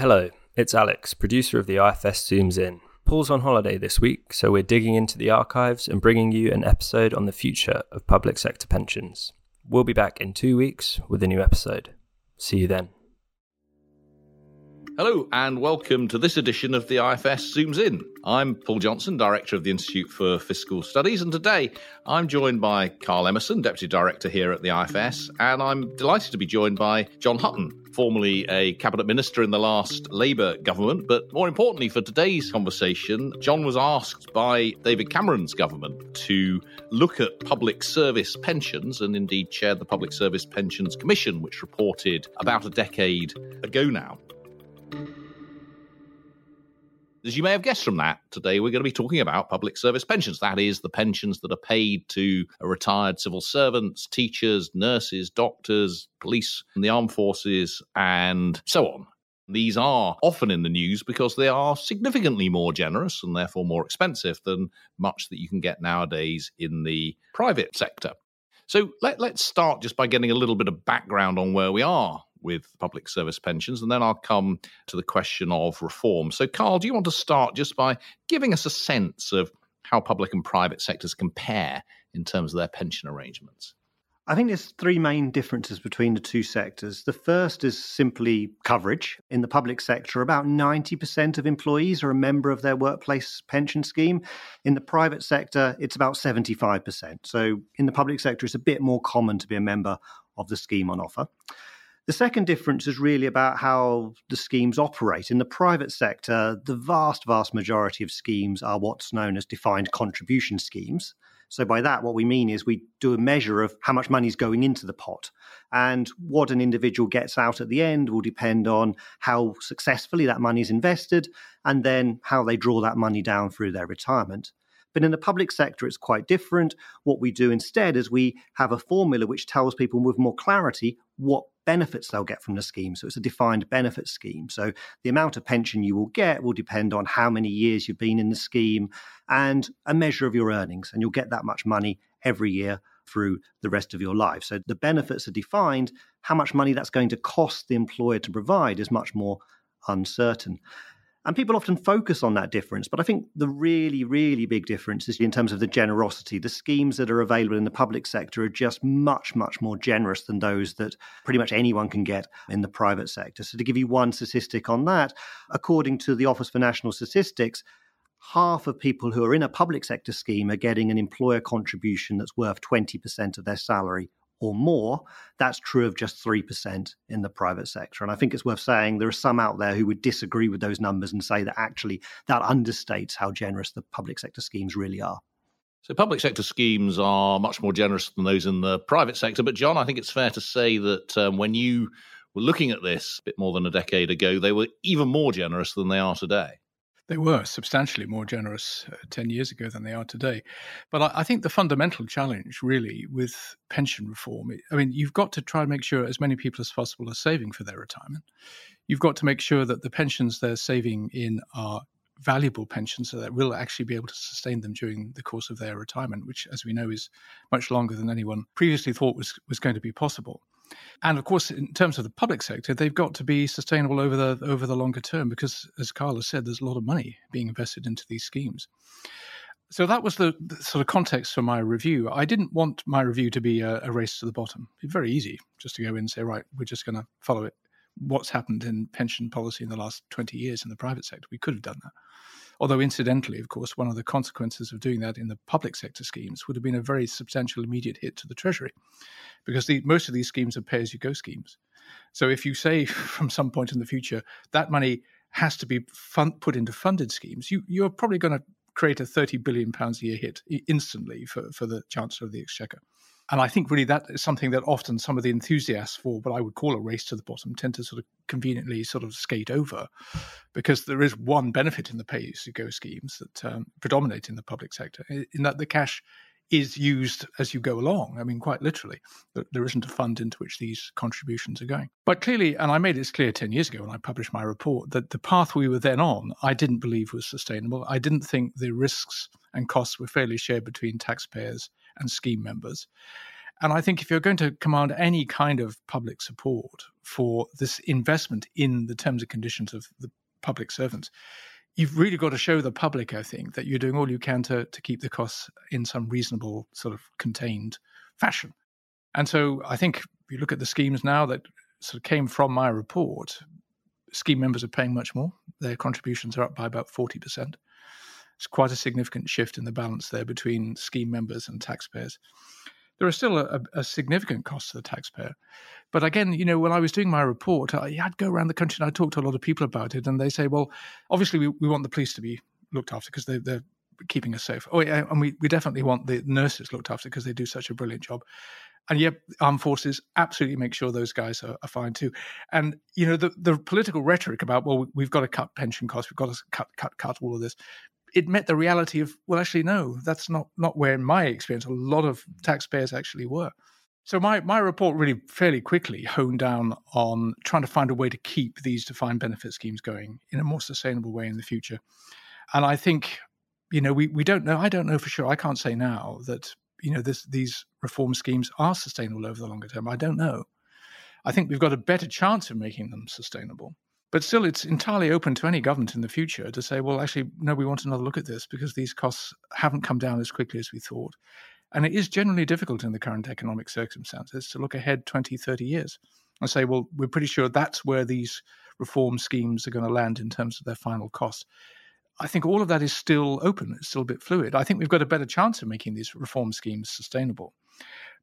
Hello, it's Alex, producer of the IFS Zooms In. Paul's on holiday this week, so we're digging into the archives and bringing you an episode on the future of public sector pensions. We'll be back in 2 weeks with a new episode. See you then. Hello and welcome to this edition of the IFS Zooms In. I'm Paul Johnson, Director of the Institute for Fiscal Studies, and today I'm joined by Carl Emerson, Deputy Director here at the IFS, and I'm delighted to be joined by John Hutton, formerly a Cabinet Minister in the last Labour government. But more importantly for today's conversation, John was asked by David Cameron's government to look at public service pensions and indeed chaired the Public Service Pensions Commission, which reported about a decade ago now. As you may have guessed from that, today we're going to be talking about public service pensions. That is, the pensions that are paid to retired civil servants, teachers, nurses, doctors, police, and the armed forces, and so on. These are often in the news because they are significantly more generous and therefore more expensive than much that you can get nowadays in the private sector. So let's start just by getting a little bit of background on where we are with public service pensions, and then I'll come to the question of reform. So, Carl, do you want to start just by giving us a sense of how public and private sectors compare in terms of their pension arrangements? I think there's three main differences between the two sectors. The first is simply coverage. In the public sector, about 90% of employees are a member of their workplace pension scheme. In the private sector, it's about 75%. So in the public sector, it's a bit more common to be a member of the scheme on offer. The second difference is really about how the schemes operate. In the private sector, the vast majority of schemes are what's known as defined contribution schemes. So by that, what we mean is we do a measure of how much money's going into the pot. And what an individual gets out at the end will depend on how successfully that money's invested and then how they draw that money down through their retirement. But in the public sector, it's quite different. What we do instead is we have a formula which tells people with more clarity what benefits they'll get from the scheme. So it's a defined benefit scheme. So the amount of pension you will get will depend on how many years you've been in the scheme and a measure of your earnings. And you'll get that much money every year through the rest of your life. So the benefits are defined. How much money that's going to cost the employer to provide is much more uncertain. And people often focus on that difference, but I think the really big difference is in terms of the generosity. The schemes that are available in the public sector are just much more generous than those that pretty much anyone can get in the private sector. So to give you one statistic on that, according to the Office for National Statistics, half of people who are in a public sector scheme are getting an employer contribution that's worth 20% of their salary or more. That's true of just 3% in the private sector. And I think it's worth saying there are some out there who would disagree with those numbers and say that actually that understates how generous the public sector schemes really are. So public sector schemes are much more generous than those in the private sector. But John, I think it's fair to say that when you were looking at this a bit more than a decade ago, they were even more generous than they are today. They were substantially more generous 10 years ago than they are today. But I think the fundamental challenge really with pension reform, I mean, you've got to try and make sure as many people as possible are saving for their retirement. You've got to make sure that the pensions they're saving in are valuable pensions so that will actually be able to sustain them during the course of their retirement, which, as we know, is much longer than anyone previously thought was going to be possible. And of course, in terms of the public sector, they've got to be sustainable over the longer term because, as Carl has said, there's a lot of money being invested into these schemes. So that was the sort of context for my review. I didn't want my review to be a race to the bottom. It's very easy just to go in and say, right, we're just going to follow it. What's happened in pension policy in the last 20 years in the private sector? We could have done that. Although incidentally, of course, one of the consequences of doing that in the public sector schemes would have been a very substantial immediate hit to the Treasury, because most of these schemes are pay-as-you-go schemes. So if you say from some point in the future that money has to be put into funded schemes, you're probably going to create a £30 billion a year hit instantly for the Chancellor of the Exchequer. And I think really that is something that often some of the enthusiasts for what I would call a race to the bottom tend to sort of conveniently sort of skate over, because there is one benefit in the pay-as-you-go schemes that predominate in the public sector, in that the cash is used as you go along. I mean, quite literally, there isn't a fund into which these contributions are going. But clearly, and I made this clear 10 years ago when I published my report, that the path we were then on, I didn't believe was sustainable. I didn't think the risks and costs were fairly shared between taxpayers and scheme members. And I think if you're going to command any kind of public support for this investment in the terms and conditions of the public servants, you've really got to show the public, I think, that you're doing all you can to keep the costs in some reasonable sort of contained fashion. And so I think if you look at the schemes now that sort of came from my report, scheme members are paying much more. Their contributions are up by about 40%. It's quite a significant shift in the balance there between scheme members and taxpayers. There are still a significant cost to the taxpayer. But again, you know, when I was doing my report, I'd go around the country and I talked to a lot of people about it, and they say, well, obviously we want the police to be looked after because they're keeping us safe. Oh, yeah, and we definitely want the nurses looked after because they do such a brilliant job. And yet, armed forces absolutely make sure those guys are fine too. And, you know, the political rhetoric about, well, we've got to cut pension costs, we've got to cut all of this, it met the reality of, well, actually, no, that's not where, in my experience, a lot of taxpayers actually were. So my report really fairly quickly honed down on trying to find a way to keep these defined benefit schemes going in a more sustainable way in the future. And I think, you know, we don't know. I don't know for sure. I can't say now that, you know, these reform schemes are sustainable over the longer term. I don't know. I think we've got a better chance of making them sustainable. But still, it's entirely open to any government in the future to say, well, actually, no, we want another look at this because these costs haven't come down as quickly as we thought. And it is generally difficult in the current economic circumstances to look ahead 20, 30 years and say, well, we're pretty sure that's where these reform schemes are going to land in terms of their final cost. I think all of that is still open. It's still a bit fluid. I think we've got a better chance of making these reform schemes sustainable.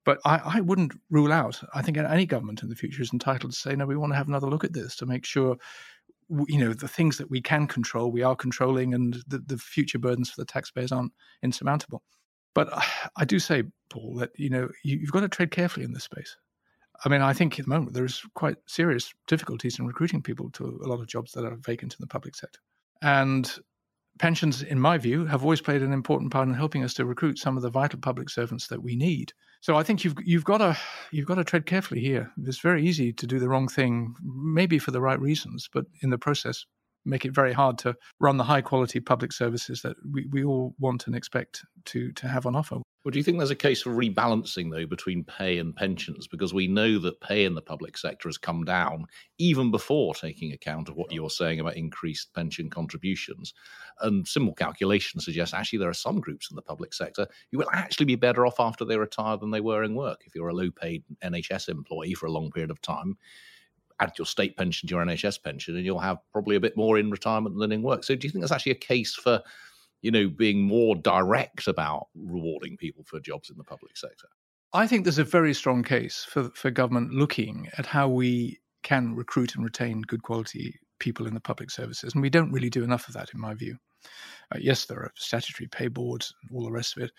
But I wouldn't rule out, I think any government in the future is entitled to say, no, we want to have another look at this to make sure, you know, the things that we can control, we are controlling, and the future burdens for the taxpayers aren't insurmountable. But I do say, Paul, that, you know, you've got to tread carefully in this space. I mean, I think at the moment there is quite serious difficulties in recruiting people to a lot of jobs that are vacant in the public sector. And pensions, in my view, have always played an important part in helping us to recruit some of the vital public servants that we need. So I think you've got to tread carefully here. It's very easy to do the wrong thing, maybe for the right reasons, but in the process, make it very hard to run the high-quality public services that we all want and expect to have on offer. Well, do you think there's a case for rebalancing, though, between pay and pensions? Because we know that pay in the public sector has come down even before taking account of what you're saying about increased pension contributions. And simple calculations suggest actually there are some groups in the public sector who will actually be better off after they retire than they were in work. If you're a low-paid NHS employee for a long period of time, add your state pension to your NHS pension, and you'll have probably a bit more in retirement than in work. So do you think there's actually a case for, you know, being more direct about rewarding people for jobs in the public sector? I think there's a very strong case for government looking at how we can recruit and retain good quality people in the public services. And we don't really do enough of that, in my view. Yes, there are statutory pay boards and all the rest of it,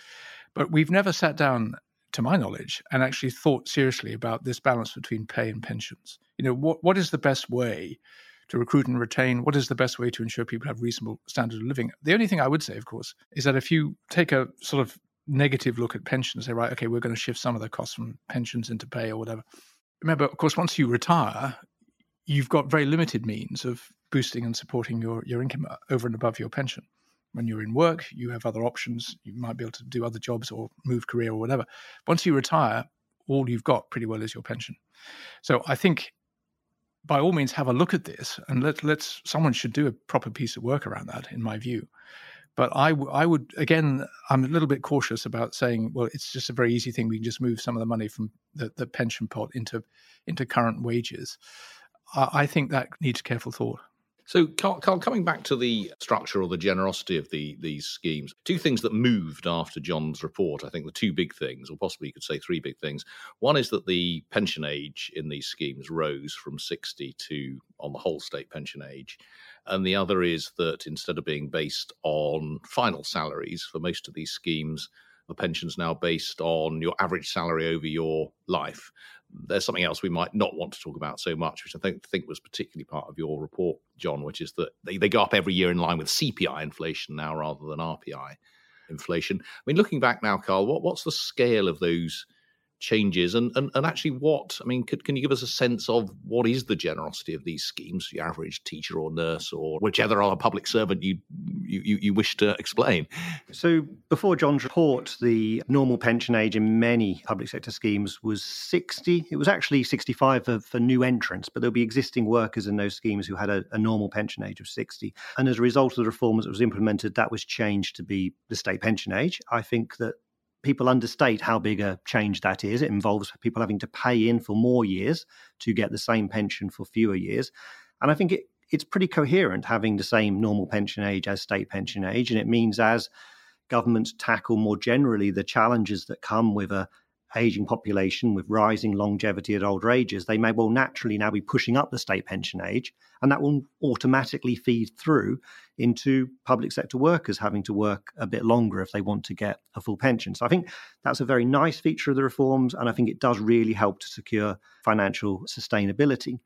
but we've never sat down, to my knowledge, and actually thought seriously about this balance between pay and pensions. You know, what is the best way to recruit and retain? What is the best way to ensure people have reasonable standard of living? The only thing I would say, of course, is that if you take a sort of negative look at pensions, say, right, okay, we're going to shift some of the costs from pensions into pay or whatever. Remember, of course, once you retire, you've got very limited means of boosting and supporting your income over and above your pension. When you're in work, you have other options. You might be able to do other jobs or move career or whatever. Once you retire, all you've got pretty well is your pension. So I think by all means have a look at this, and let's someone should do a proper piece of work around that, in my view. But I would, again, I'm a little bit cautious about saying, well, it's just a very easy thing. We can just move some of the money from the pension pot into current wages. I think that needs careful thought. So, Carl, coming back to the structure or the generosity of these schemes, two things that moved after John's report, I think the two big things, or possibly you could say three big things. One is that the pension age in these schemes rose from 60 to, on the whole, state pension age. And the other is that instead of being based on final salaries for most of these schemes, the pension's now based on your average salary over your life. There's something else we might not want to talk about so much, which I think was particularly part of your report, John, which is that they go up every year in line with CPI inflation now rather than RPI inflation. I mean, looking back now, Carl, what's the scale of those changes and actually what? I mean, can you give us a sense of what is the generosity of these schemes, your average teacher or nurse or whichever other public servant you wish to explain? So before John's report, the normal pension age in many public sector schemes was 60. It was actually 65 for new entrants, but there'll be existing workers in those schemes who had a normal pension age of 60. And as a result of the reforms that was implemented, that was changed to be the state pension age. I think that people understate how big a change that is. It involves people having to pay in for more years to get the same pension for fewer years. And I think it's pretty coherent having the same normal pension age as state pension age. And it means as governments tackle more generally the challenges that come with a aging population, with rising longevity at older ages, they may well naturally now be pushing up the state pension age, and that will automatically feed through into public sector workers having to work a bit longer if they want to get a full pension. So I think that's a very nice feature of the reforms, and I think it does really help to secure financial sustainability.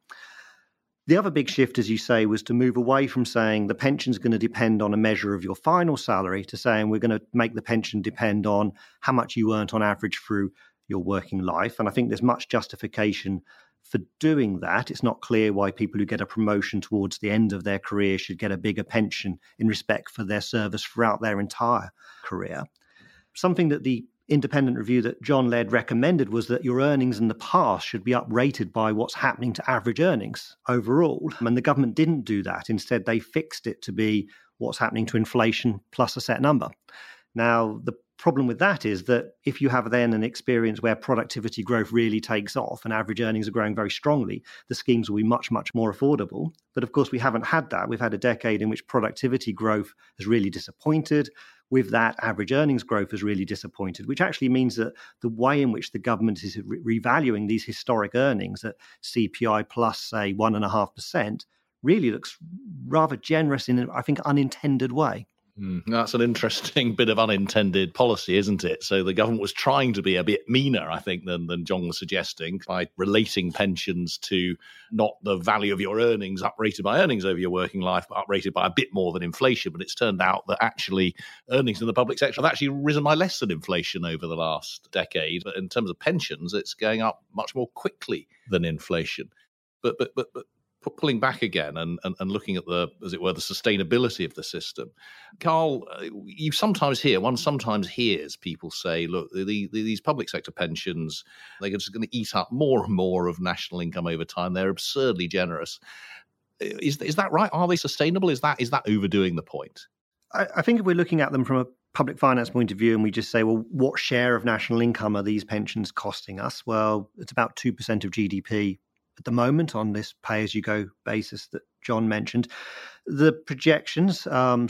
The other big shift, as you say, was to move away from saying the pension's going to depend on a measure of your final salary to saying we're going to make the pension depend on how much you earned on average through your working life. And I think there's much justification for doing that. It's not clear why people who get a promotion towards the end of their career should get a bigger pension in respect for their service throughout their entire career. Something that the independent review that John led recommended was that your earnings in the past should be uprated by what's happening to average earnings overall. And the government didn't do that. Instead, they fixed it to be what's happening to inflation plus a set number. Now, the problem with that is that if you have then an experience where productivity growth really takes off and average earnings are growing very strongly, the schemes will be much, much more affordable. But of course, we haven't had that. We've had a decade in which productivity growth has really disappointed. With that, average earnings growth has really disappointed, which actually means that the way in which the government is revaluing these historic earnings at CPI plus, say, 1.5% really looks rather generous in, I think, unintended way. That's an interesting bit of unintended policy, isn't it? So the government was trying to be a bit meaner, I think, than John was suggesting by relating pensions to not the value of your earnings uprated by earnings over your working life, but uprated by a bit more than inflation. But it's turned out that actually earnings in the public sector have actually risen by less than inflation over the last decade. But in terms of pensions, it's going up much more quickly than inflation. But pulling back again and looking at the, as it were, the sustainability of the system. Carl, one sometimes hears people say, look, these public sector pensions, they're just going to eat up more and more of national income over time. They're absurdly generous. Is that right? Are they sustainable? Is that overdoing the point? I think if we're looking at them from a public finance point of view and we just say, well, what share of national income are these pensions costing us? Well, it's about 2% of GDP at the moment on this pay-as-you-go basis that John mentioned. The projections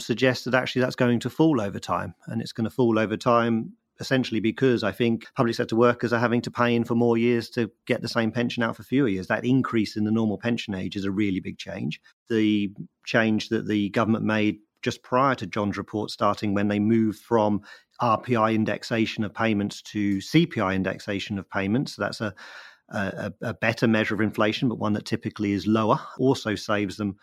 suggest that actually that's going to fall over time, and it's going to fall over time essentially because I think public sector workers are having to pay in for more years to get the same pension out for fewer years. That increase in the normal pension age is a really big change. The change that the government made just prior to John's report starting when they moved from RPI indexation of payments to CPI indexation of payments, so that's a better measure of inflation, but one that typically is lower, also saves them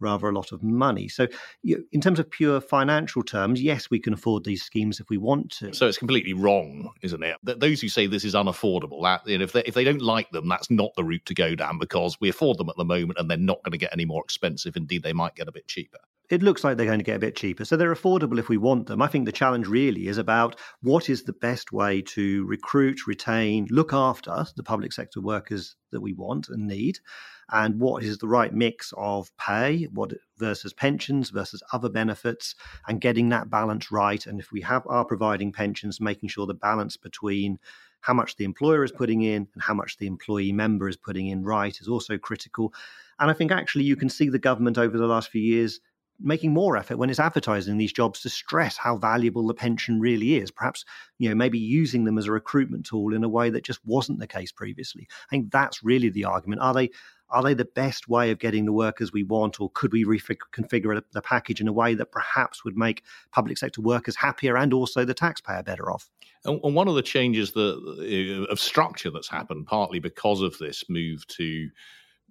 rather a lot of money. So in terms of pure financial terms, yes, we can afford these schemes if we want to. So it's completely wrong, isn't it? Those who say this is unaffordable, if they don't like them, that's not the route to go down because we afford them at the moment and they're not going to get any more expensive. Indeed, they might get a bit cheaper. It looks like they're going to get a bit cheaper. So they're affordable if we want them. I think the challenge really is about what is the best way to recruit, retain, look after the public sector workers that we want and need, and what is the right mix of pay versus pensions versus other benefits, and getting that balance right. And if we are providing pensions, making sure the balance between how much the employer is putting in and how much the employee member is putting in right is also critical. And I think actually you can see the government over the last few years making more effort when it's advertising these jobs to stress how valuable the pension really is, perhaps, maybe using them as a recruitment tool in a way that just wasn't the case previously. I think that's really the argument. Are they the best way of getting the workers we want, or could we reconfigure the package in a way that perhaps would make public sector workers happier and also the taxpayer better off? And one of the changes of structure that's happened, partly because of this move to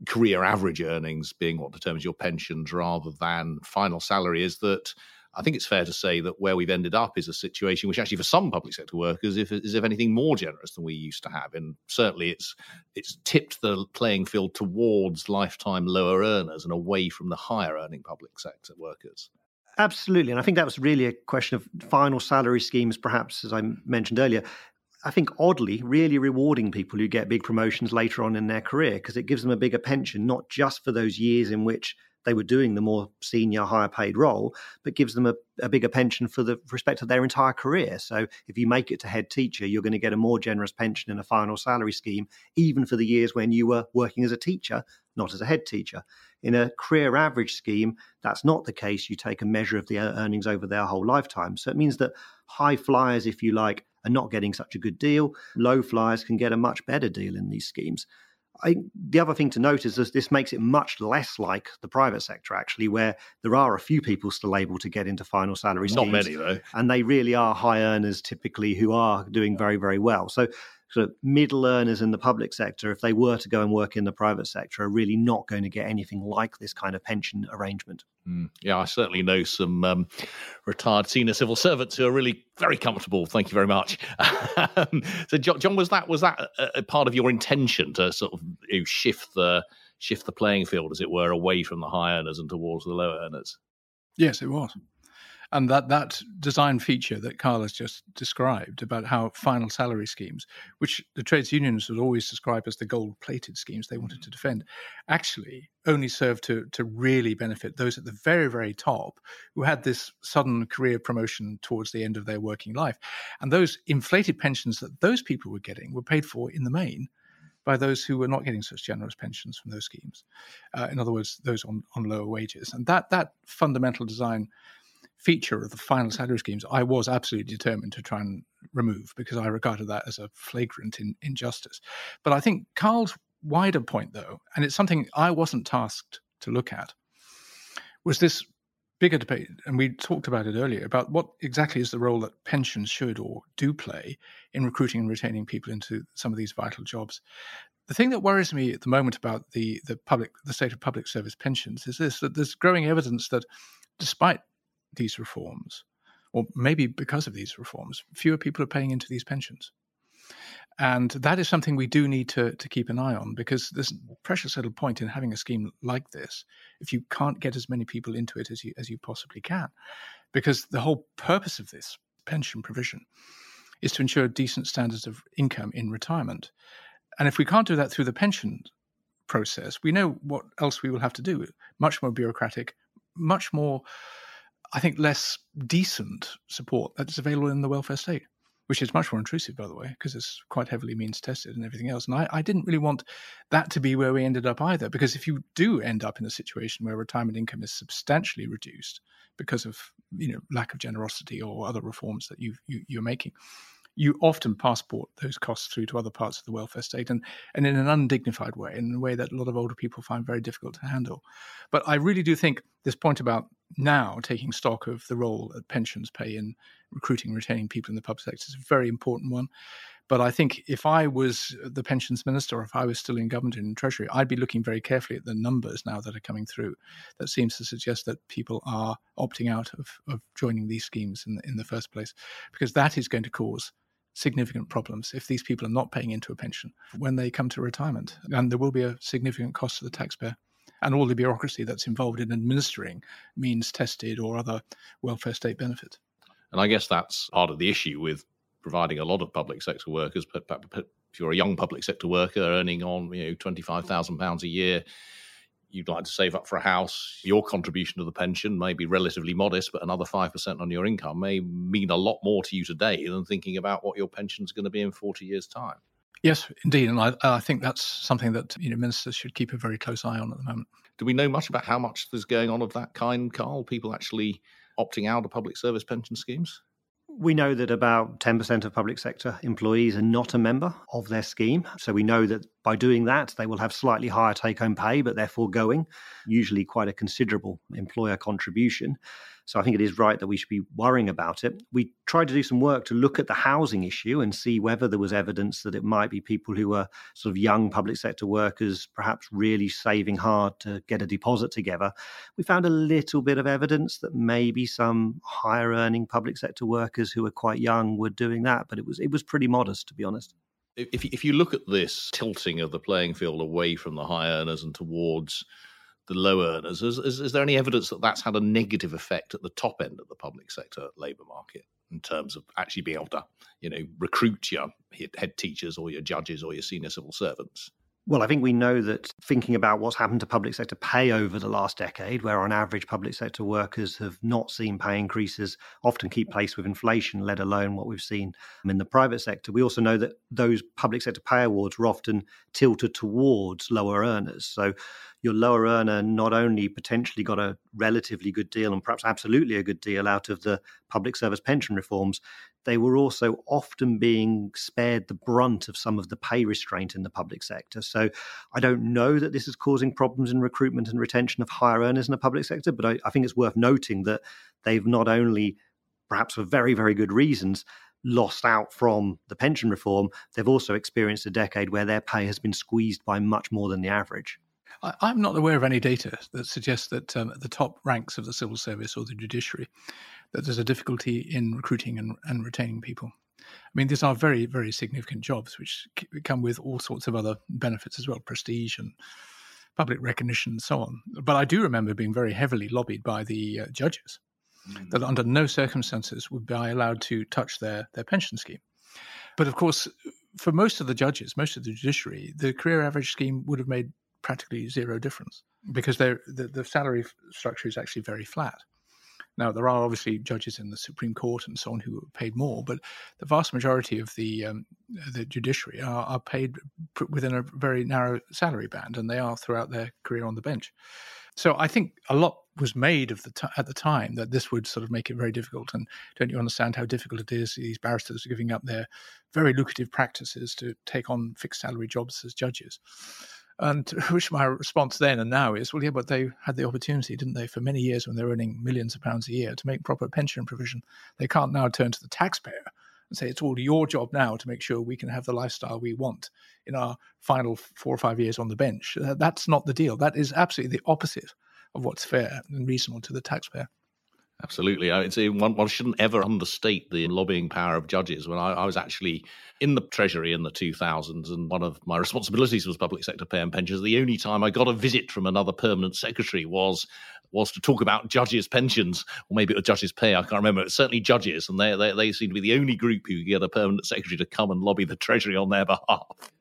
career average earnings being what determines your pensions rather than final salary, is that I think it's fair to say that where we've ended up is a situation which actually for some public sector workers is if anything more generous than we used to have. And certainly it's tipped the playing field towards lifetime lower earners and away from the higher earning public sector workers. Absolutely. And I think that was really a question of final salary schemes, perhaps, as I mentioned earlier. I think oddly, really rewarding people who get big promotions later on in their career because it gives them a bigger pension, not just for those years in which they were doing the more senior, higher paid role, but gives them a bigger pension for the respect of their entire career. So if you make it to head teacher, you're going to get a more generous pension in a final salary scheme, even for the years when you were working as a teacher, not as a head teacher. In a career average scheme, that's not the case. You take a measure of the earnings over their whole lifetime. So it means that high flyers, if you like, are not getting such a good deal. Low flyers can get a much better deal in these schemes. The other thing to note is that this makes it much less like the private sector, actually, where there are a few people still able to get into final salary schemes. Not many, though. And they really are high earners, typically, who are doing very, very well. So sort of middle earners in the public sector, if they were to go and work in the private sector, are really not going to get anything like this kind of pension arrangement. Yeah, I certainly know some retired senior civil servants who are really very comfortable. Thank you very much. So, John, was that a part of your intention to sort of shift the playing field, as it were, away from the high earners and towards the low earners? Yes, it was. And that design feature that Carl has just described about how final salary schemes, which the trades unions would always describe as the gold-plated schemes they wanted to defend, actually only served to really benefit those at the very, very top who had this sudden career promotion towards the end of their working life. And those inflated pensions that those people were getting were paid for in the main by those who were not getting such generous pensions from those schemes. In other words, those on lower wages. And that fundamental design feature of the final salary schemes, I was absolutely determined to try and remove because I regarded that as a flagrant injustice. But I think Carl's wider point, though, and it's something I wasn't tasked to look at, was this bigger debate, and we talked about it earlier, about what exactly is the role that pensions should or do play in recruiting and retaining people into some of these vital jobs. The thing that worries me at the moment about the state of public service pensions is this, that there's growing evidence that despite these reforms, or maybe because of these reforms, fewer people are paying into these pensions. And that is something we do need to keep an eye on, because there's precious little point in having a scheme like this if you can't get as many people into it as you possibly can, because the whole purpose of this pension provision is to ensure decent standards of income in retirement. And if we can't do that through the pension process, we know what else we will have to do. Much more bureaucratic, much more, I think, less decent support that's available in the welfare state, which is much more intrusive, by the way, because it's quite heavily means tested and everything else. And I didn't really want that to be where we ended up either, because if you do end up in a situation where retirement income is substantially reduced because of, lack of generosity or other reforms that you're making, you often passport those costs through to other parts of the welfare state and in an undignified way, in a way that a lot of older people find very difficult to handle. But I really do think this point about now taking stock of the role that pensions play in recruiting, retaining people in the public sector is a very important one. But I think if I was the pensions minister, or if I was still in government and in Treasury, I'd be looking very carefully at the numbers now that are coming through that seems to suggest that people are opting out of joining these schemes in the first place, because that is going to cause significant problems if these people are not paying into a pension when they come to retirement. And there will be a significant cost to the taxpayer and all the bureaucracy that's involved in administering means tested or other welfare state benefits. And I guess that's part of the issue with providing a lot of public sector workers. But if you're a young public sector worker earning on £25,000 a year, you'd like to save up for a house. Your contribution to the pension may be relatively modest, but another 5% on your income may mean a lot more to you today than thinking about what your pension's going to be in 40 years' time. Yes, indeed. And I think that's something that ministers should keep a very close eye on at the moment. Do we know much about how much there's going on of that kind, Carl? People actually opting out of public service pension schemes? We know that about 10% of public sector employees are not a member of their scheme. So we know that By doing that, they will have slightly higher take-home pay, but they're foregoing usually quite a considerable employer contribution. So I think it is right that we should be worrying about it. We tried to do some work to look at the housing issue and see whether there was evidence that it might be people who were sort of young public sector workers, perhaps really saving hard to get a deposit together. We found a little bit of evidence that maybe some higher earning public sector workers who were quite young were doing that, but it was pretty modest, to be honest. If you look at this tilting of the playing field away from the high earners and towards the low earners, is there any evidence that that's had a negative effect at the top end of the public sector labour market in terms of actually being able to, recruit your head teachers or your judges or your senior civil servants? Well, I think we know that thinking about what's happened to public sector pay over the last decade, where on average public sector workers have not seen pay increases, often keep pace with inflation, let alone what we've seen in the private sector. We also know that those public sector pay awards were often tilted towards lower earners. So your lower earner not only potentially got a relatively good deal and perhaps absolutely a good deal out of the public service pension reforms, they were also often being spared the brunt of some of the pay restraint in the public sector. So I don't know that this is causing problems in recruitment and retention of higher earners in the public sector, but I think it's worth noting that they've not only, perhaps for very, very good reasons, lost out from the pension reform, they've also experienced a decade where their pay has been squeezed by much more than the average. I'm not aware of any data that suggests that at the top ranks of the civil service or the judiciary, that there's a difficulty in recruiting and retaining people. I mean, these are very, very significant jobs which come with all sorts of other benefits as well, prestige and public recognition and so on. But I do remember being very heavily lobbied by the judges that under no circumstances would be allowed to touch their pension scheme. But of course, for most of the judges, most of the judiciary, the career average scheme would have made practically zero difference because the salary structure is actually very flat. Now, there are obviously judges in the Supreme Court and so on who are paid more, but the vast majority of the judiciary are paid within a very narrow salary band, and they are throughout their career on the bench. So I think a lot was made of at the time that this would sort of make it very difficult. And don't you understand how difficult it is? These barristers are giving up their very lucrative practices to take on fixed salary jobs as judges. And which my response then and now is, well, yeah, but they had the opportunity, didn't they, for many years when they're earning millions of pounds a year to make proper pension provision. They can't now turn to the taxpayer and say, it's all your job now to make sure we can have the lifestyle we want in our final 4 or 5 years on the bench. That's not the deal. That is absolutely the opposite of what's fair and reasonable to the taxpayer. Absolutely. One shouldn't ever understate the lobbying power of judges. When I was actually in the Treasury in the 2000s, and one of my responsibilities was public sector pay and pensions, the only time I got a visit from another permanent secretary was to talk about judges' pensions, or maybe it was judges' pay, I can't remember. It was certainly judges, and they seem to be the only group who could get a permanent secretary to come and lobby the Treasury on their behalf.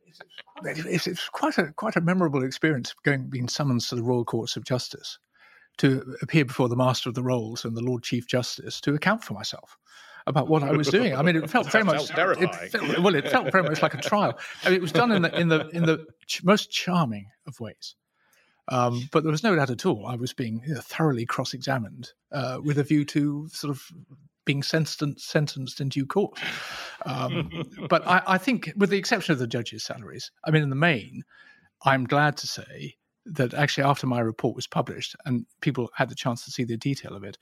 It's quite a memorable experience being summoned to the Royal Courts of Justice to appear before the Master of the Rolls and the Lord Chief Justice to account for myself about what I was doing. I mean, it felt very much like a trial. I mean, it was done in the most charming of ways, but there was no doubt at all I was being thoroughly cross-examined with a view to sort of being sentenced in due course. But I think, with the exception of the judges' salaries, I mean, in the main, I'm glad to say that actually after my report was published and people had the chance to see the detail of it,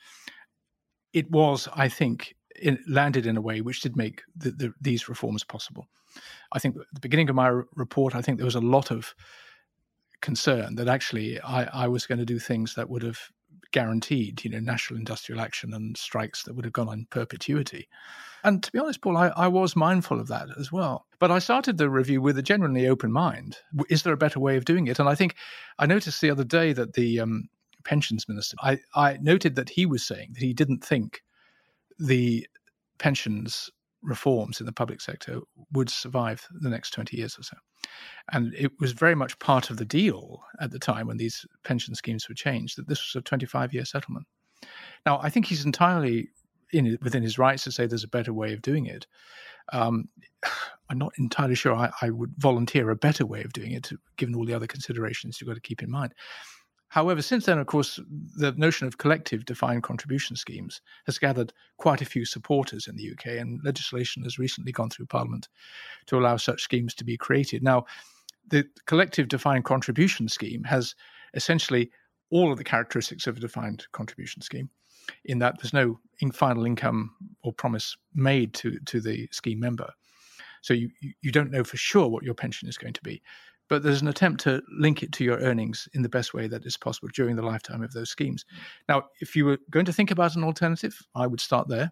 it was, I think, landed in a way which did make these reforms possible. I think at the beginning of my report, I think there was a lot of concern that actually I was going to do things that would have guaranteed, national industrial action and strikes that would have gone on perpetuity. And to be honest, Paul, I was mindful of that as well. But I started the review with a genuinely open mind. Is there a better way of doing it? And I think I noticed the other day that the pensions minister, I noted that he was saying that he didn't think the pensions reforms in the public sector would survive the next 20 years or so. And it was very much part of the deal at the time when these pension schemes were changed, that this was a 25-year settlement. Now, I think he's entirely within his rights to say there's a better way of doing it. I'm not entirely sure I would volunteer a better way of doing it, given all the other considerations you've got to keep in mind. However, since then, of course, the notion of collective defined contribution schemes has gathered quite a few supporters in the UK, and legislation has recently gone through Parliament to allow such schemes to be created. Now, the collective defined contribution scheme has essentially all of the characteristics of a defined contribution scheme, in that there's no final income or promise made to the scheme member. So you don't know for sure what your pension is going to be, but there's an attempt to link it to your earnings in the best way that is possible during the lifetime of those schemes. Now, if you were going to think about an alternative, I would start there.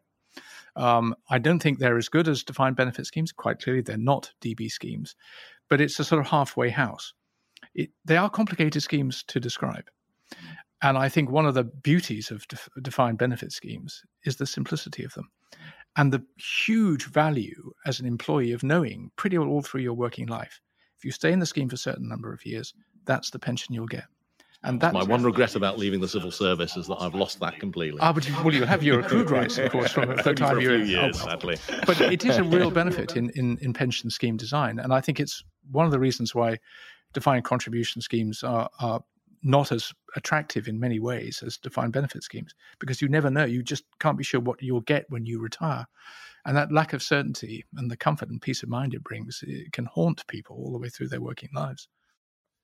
I don't think they're as good as defined benefit schemes. Quite clearly, they're not DB schemes, but it's a sort of halfway house. They are complicated schemes to describe. And I think one of the beauties of defined benefit schemes is the simplicity of them and the huge value as an employee of knowing pretty well all through your working life. If you stay in the scheme for a certain number of years, that's the pension you'll get. And that's my one regret about leaving the civil service is that I've lost that completely. Well, you have your accrued rights, of course, from the time you're in. Years, oh, well. Sadly. But it is a real benefit in pension scheme design. And I think it's one of the reasons why defined contribution schemes are not as attractive in many ways as defined benefit schemes, because you never know. You just can't be sure what you'll get when you retire. And that lack of certainty and the comfort and peace of mind it brings, it can haunt people all the way through their working lives.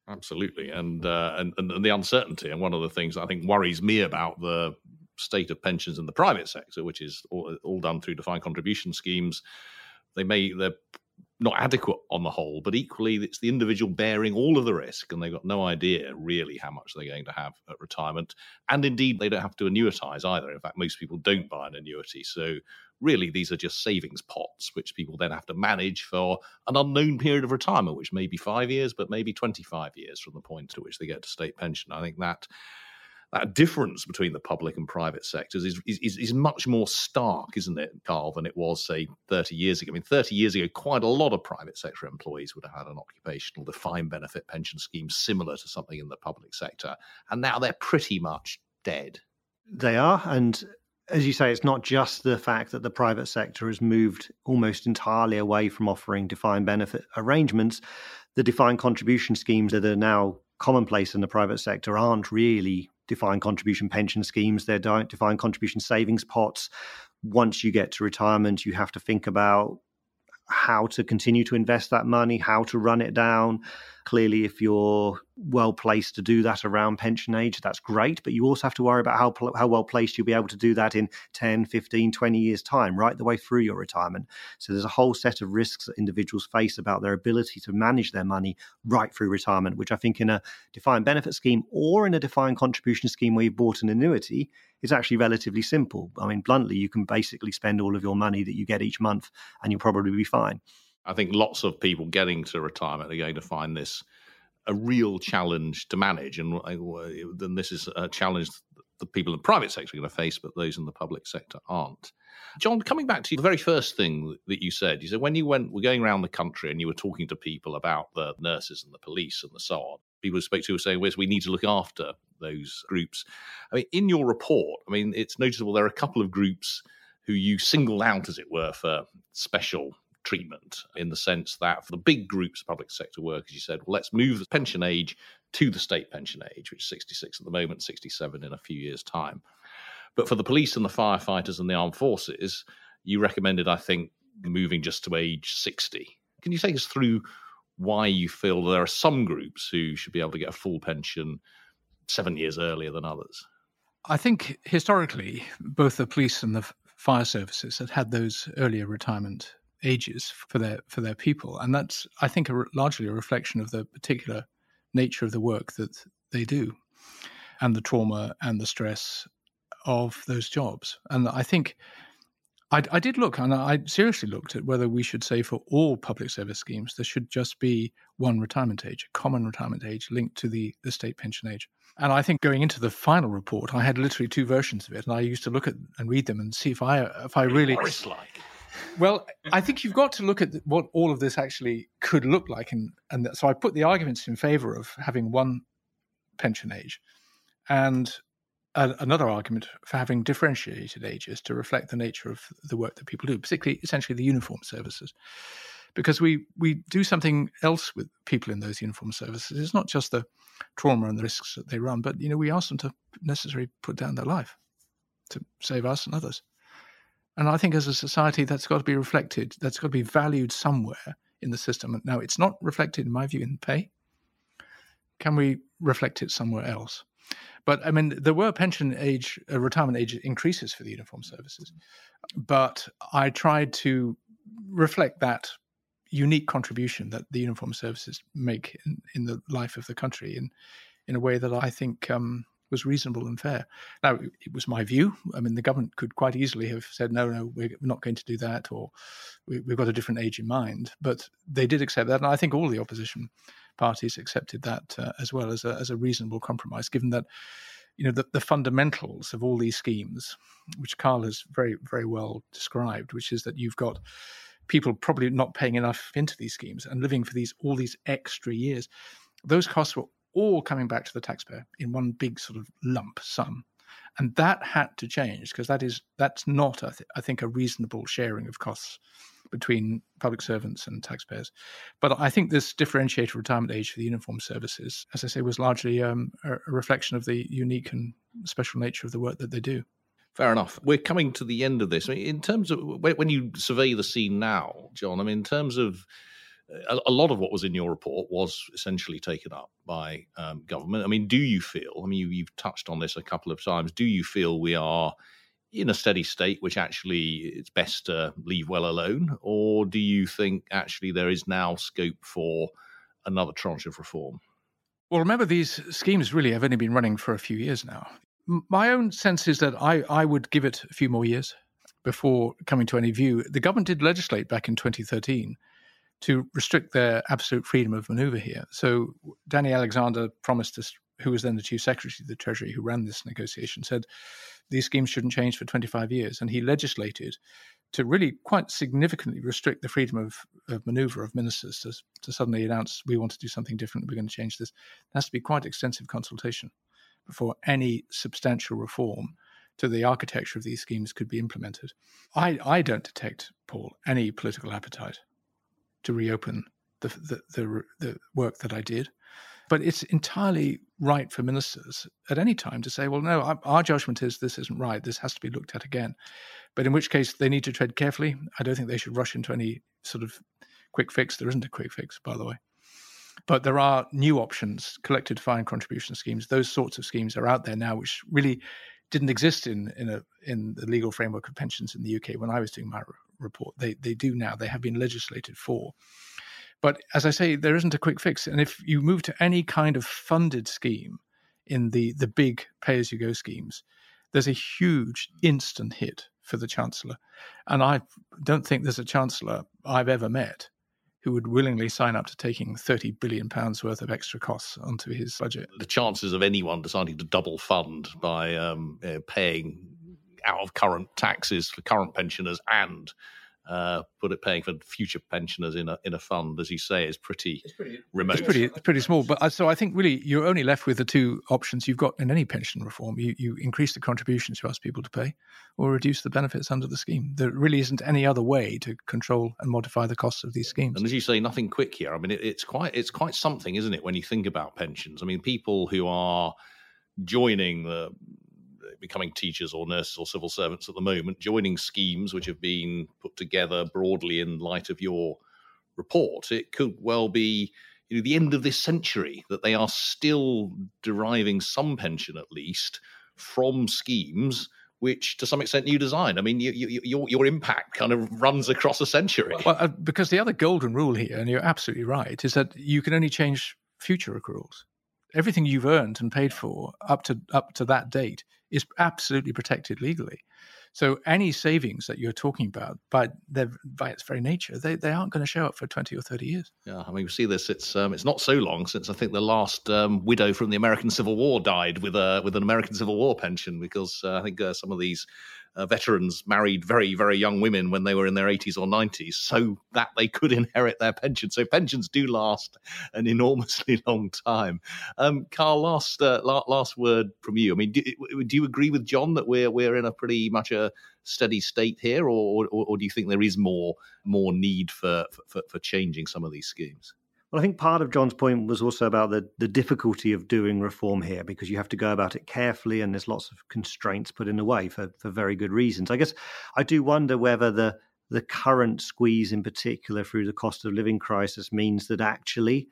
Absolutely. And the uncertainty. And one of the things I think worries me about the state of pensions in the private sector, which is all done through defined contribution schemes, they're not adequate on the whole, but equally it's the individual bearing all of the risk, and they've got no idea really how much they're going to have at retirement. And indeed, they don't have to annuitize either. In fact, most people don't buy an annuity. So really, these are just savings pots, which people then have to manage for an unknown period of retirement, which may be 5 years, but maybe 25 years from the point at which they get to state pension. I think that difference between the public and private sectors is much more stark, isn't it, Carl, than it was, say, 30 years ago. I mean, 30 years ago, quite a lot of private sector employees would have had an occupational defined benefit pension scheme similar to something in the public sector. And now they're pretty much dead. They are. And as you say, it's not just the fact that the private sector has moved almost entirely away from offering defined benefit arrangements. The defined contribution schemes that are now commonplace in the private sector aren't really defined contribution pension schemes. They're defined contribution savings pots. Once you get to retirement, you have to think about how to continue to invest that money, how to run it down. Clearly, if you're well placed to do that around pension age, that's great. But you also have to worry about how well placed you'll be able to do that in 10, 15, 20 years' time, right the way through your retirement. So there's a whole set of risks that individuals face about their ability to manage their money right through retirement, which I think in a defined benefit scheme or in a defined contribution scheme where you've bought an annuity is actually relatively simple. I mean, bluntly, you can basically spend all of your money that you get each month and you'll probably be fine. I think lots of people getting to retirement are going to find this a real challenge to manage. And then this is a challenge the people in the private sector are going to face, but those in the public sector aren't. John, coming back to the very first thing that you said when you were going around the country and you were talking to people about the nurses and the police and the so on, people who spoke to were saying, we need to look after those groups. I mean, in your report, I mean, it's noticeable there are a couple of groups who you single out, as it were, for special treatment, in the sense that for the big groups of public sector workers, you said, let's move the pension age to the state pension age, which is 66 at the moment, 67 in a few years' time. But for the police and the firefighters and the armed forces, you recommended, I think, moving just to age 60. Can you take us through why you feel there are some groups who should be able to get a full pension 7 years earlier than others? I think historically, both the police and the fire services had those earlier retirement ages for their people, and that's, I think, largely a reflection of the particular nature of the work that they do and the trauma and the stress of those jobs. And I think I did look, and I seriously looked at whether we should say for all public service schemes there should just be one retirement age, a common retirement age linked to the state pension age. And I think going into the final report, I had literally two versions of it, and I used to look at and read them and see if I really... Well, I think you've got to look at what all of this actually could look like. And so I put the arguments in favor of having one pension age and another argument for having differentiated ages to reflect the nature of the work that people do, particularly essentially the uniformed services. Because we do something else with people in those uniformed services. It's not just the trauma and the risks that they run, but we ask them to necessarily put down their life to save us and others. And I think as a society, that's got to be reflected, that's got to be valued somewhere in the system. Now, it's not reflected, in my view, in pay. Can we reflect it somewhere else? But, I mean, there were pension age, retirement age increases for the uniformed services. But I tried to reflect that unique contribution that the uniformed services make in the life of the country in a way that I think was reasonable and fair. Now, it was my view. I mean, the government could quite easily have said, no, we're not going to do that, or we've got a different age in mind. But they did accept that. And I think all the opposition parties accepted that as well as a reasonable compromise, given that, you know, the fundamentals of all these schemes, which Carl has very, very well described, which is that you've got people probably not paying enough into these schemes and living for all these extra years. Those costs were all coming back to the taxpayer in one big sort of lump sum. And that had to change, because that's not, I think, a reasonable sharing of costs between public servants and taxpayers. But I think this differentiated retirement age for the uniformed services, as I say, was largely a reflection of the unique and special nature of the work that they do. Fair enough. We're coming to the end of this. I mean, in terms of when you survey the scene now, John, I mean, in terms of a lot of what was in your report was essentially taken up by government. I mean, do you feel, I mean, you've touched on this a couple of times, do you feel we are in a steady state, which actually it's best to leave well alone? Or do you think actually there is now scope for another tranche of reform? Well, remember, these schemes really have only been running for a few years now. My own sense is that I would give it a few more years before coming to any view. The government did legislate back in 2013 to restrict their absolute freedom of manoeuvre here. So Danny Alexander promised us, who was then the Chief Secretary to the Treasury, who ran this negotiation, said these schemes shouldn't change for 25 years. And he legislated to really quite significantly restrict the freedom of manoeuvre of ministers to suddenly announce, we want to do something different, we're going to change this. There has to be quite extensive consultation before any substantial reform to the architecture of these schemes could be implemented. I don't detect, Paul, any political appetite to reopen the work that I did. But it's entirely right for ministers at any time to say, well, no, our judgment is this isn't right, this has to be looked at again. But in which case, they need to tread carefully. I don't think they should rush into any sort of quick fix. There isn't a quick fix, by the way. But there are new options, collective defined contribution schemes. Those sorts of schemes are out there now, which really didn't exist in the legal framework of pensions in the UK when I was doing my report. They do now. They have been legislated for. But as I say, there isn't a quick fix. And if you move to any kind of funded scheme in the big pay-as-you-go schemes, there's a huge instant hit for the Chancellor. And I don't think there's a Chancellor I've ever met who would willingly sign up to taking £30 billion worth of extra costs onto his budget. The chances of anyone deciding to double fund by paying out of current taxes for current pensioners and paying for future pensioners in a fund, as you say, is pretty remote. It's pretty small. But so I think really you're only left with the two options you've got in any pension reform. You increase the contributions you ask people to pay, or reduce the benefits under the scheme. There really isn't any other way to control and modify the costs of these schemes. And as you say, nothing quick here. I mean, it's quite something, isn't it, when you think about pensions? I mean, people who are becoming teachers or nurses or civil servants at the moment, joining schemes which have been put together broadly in light of your report, it could well be, you know, the end of this century that they are still deriving some pension, at least, from schemes which, to some extent, you design. I mean, your impact kind of runs across a century. Well, because the other golden rule here, and you're absolutely right, is that you can only change future accruals. Everything you've earned and paid for up to that date is absolutely protected legally. So any savings that you're talking about, by its very nature, they aren't going to show up for 20 or 30 years. Yeah, I mean, we see this. It's not so long since I think the last widow from the American Civil War died with an American Civil War pension, because I think some of these veterans married very, very young women when they were in their 80s or 90s so that they could inherit their pension. So pensions do last an enormously long time. Carl, last word from you. I mean, do you agree with John that we're in a pretty much a steady state here, or do you think there is more need for changing some of these schemes? Well, I think part of John's point was also about the difficulty of doing reform here, because you have to go about it carefully and there's lots of constraints put in the way for very good reasons. I guess I do wonder whether the the current squeeze in particular through the cost of living crisis means that actually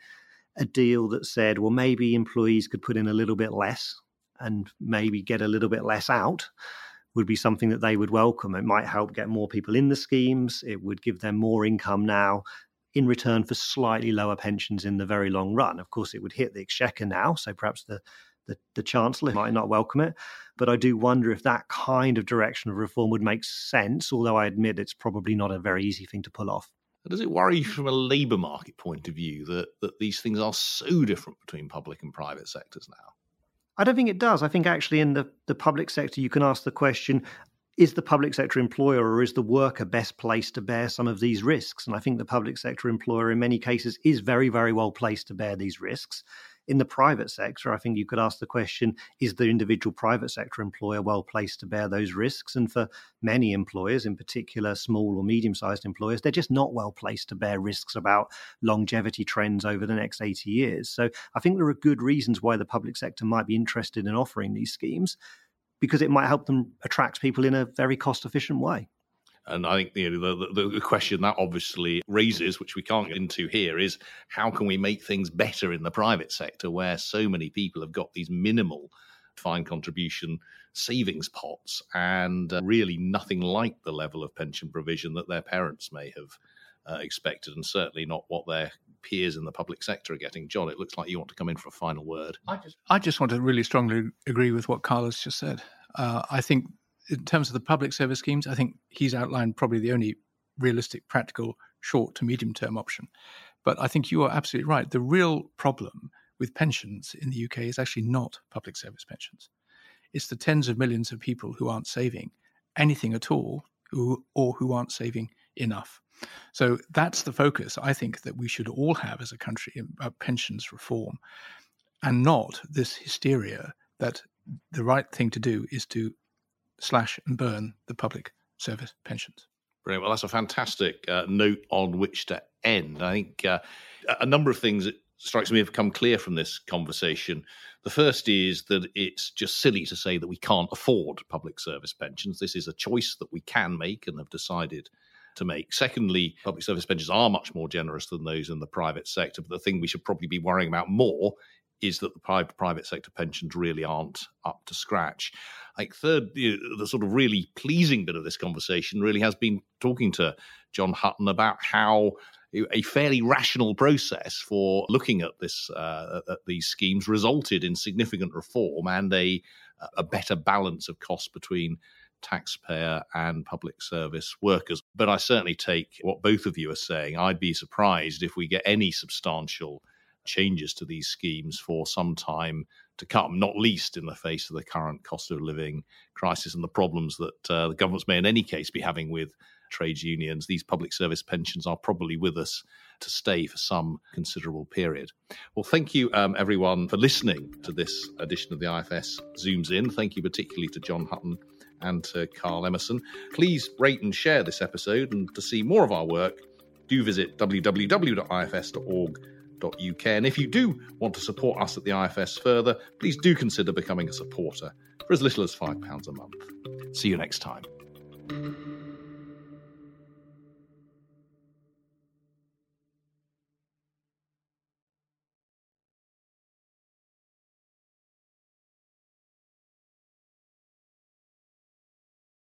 a deal that said, well, maybe employees could put in a little bit less and maybe get a little bit less out would be something that they would welcome. It might help get more people in the schemes. It would give them more income now in return for slightly lower pensions in the very long run. Of course, it would hit the Exchequer now, so perhaps the Chancellor might not welcome it. But I do wonder if that kind of direction of reform would make sense, although I admit it's probably not a very easy thing to pull off. Does it worry you from a labour market point of view that these things are so different between public and private sectors now? I don't think it does. I think actually in the public sector, you can ask the question, is the public sector employer or is the worker best placed to bear some of these risks? And I think the public sector employer in many cases is very, very well placed to bear these risks. In the private sector, I think you could ask the question, is the individual private sector employer well placed to bear those risks? And for many employers, in particular small or medium-sized employers, they're just not well placed to bear risks about longevity trends over the next 80 years. So I think there are good reasons why the public sector might be interested in offering these schemes, because it might help them attract people in a very cost-efficient way. And I think the question that obviously raises, which we can't get into here, is how can we make things better in the private sector where so many people have got these minimal defined contribution savings pots and really nothing like the level of pension provision that their parents may have expected, and certainly not what their peers in the public sector are getting. John, it looks like you want to come in for a final word. I just want to really strongly agree with what Carl has just said. I think in terms of the public service schemes, I think he's outlined probably the only realistic, practical, short to medium-term option. But I think you are absolutely right. The real problem with pensions in the UK is actually not public service pensions. It's the tens of millions of people who aren't saving anything at all or who aren't saving enough. So that's the focus, I think, that we should all have as a country about pensions reform, and not this hysteria that the right thing to do is to slash and burn the public service pensions. Brilliant. Well, that's a fantastic note on which to end. I think a number of things that strikes me have come clear from this conversation. The first is that it's just silly to say that we can't afford public service pensions. This is a choice that we can make and have decided to make. Secondly, public service pensions are much more generous than those in the private sector, but the thing we should probably be worrying about more is that the private sector pensions really aren't up to scratch. Like third, the sort of really pleasing bit of this conversation really has been talking to John Hutton about how a fairly rational process for looking at this at these schemes resulted in significant reform and a better balance of cost between taxpayer and public service workers. But I certainly take what both of you are saying. I'd be surprised if we get any substantial changes to these schemes for some time to come, not least in the face of the current cost of living crisis and the problems that the governments may in any case be having with trade unions. These public service pensions are probably with us to stay for some considerable period. Well, thank you everyone for listening to this edition of the IFS Zooms In. Thank you particularly to John Hutton and to Carl Emerson. Please rate and share this episode, and to see more of our work, do visit www.ifs.org.uk. And if you do want to support us at the IFS further, please do consider becoming a supporter for as little as £5 a month. See you next time.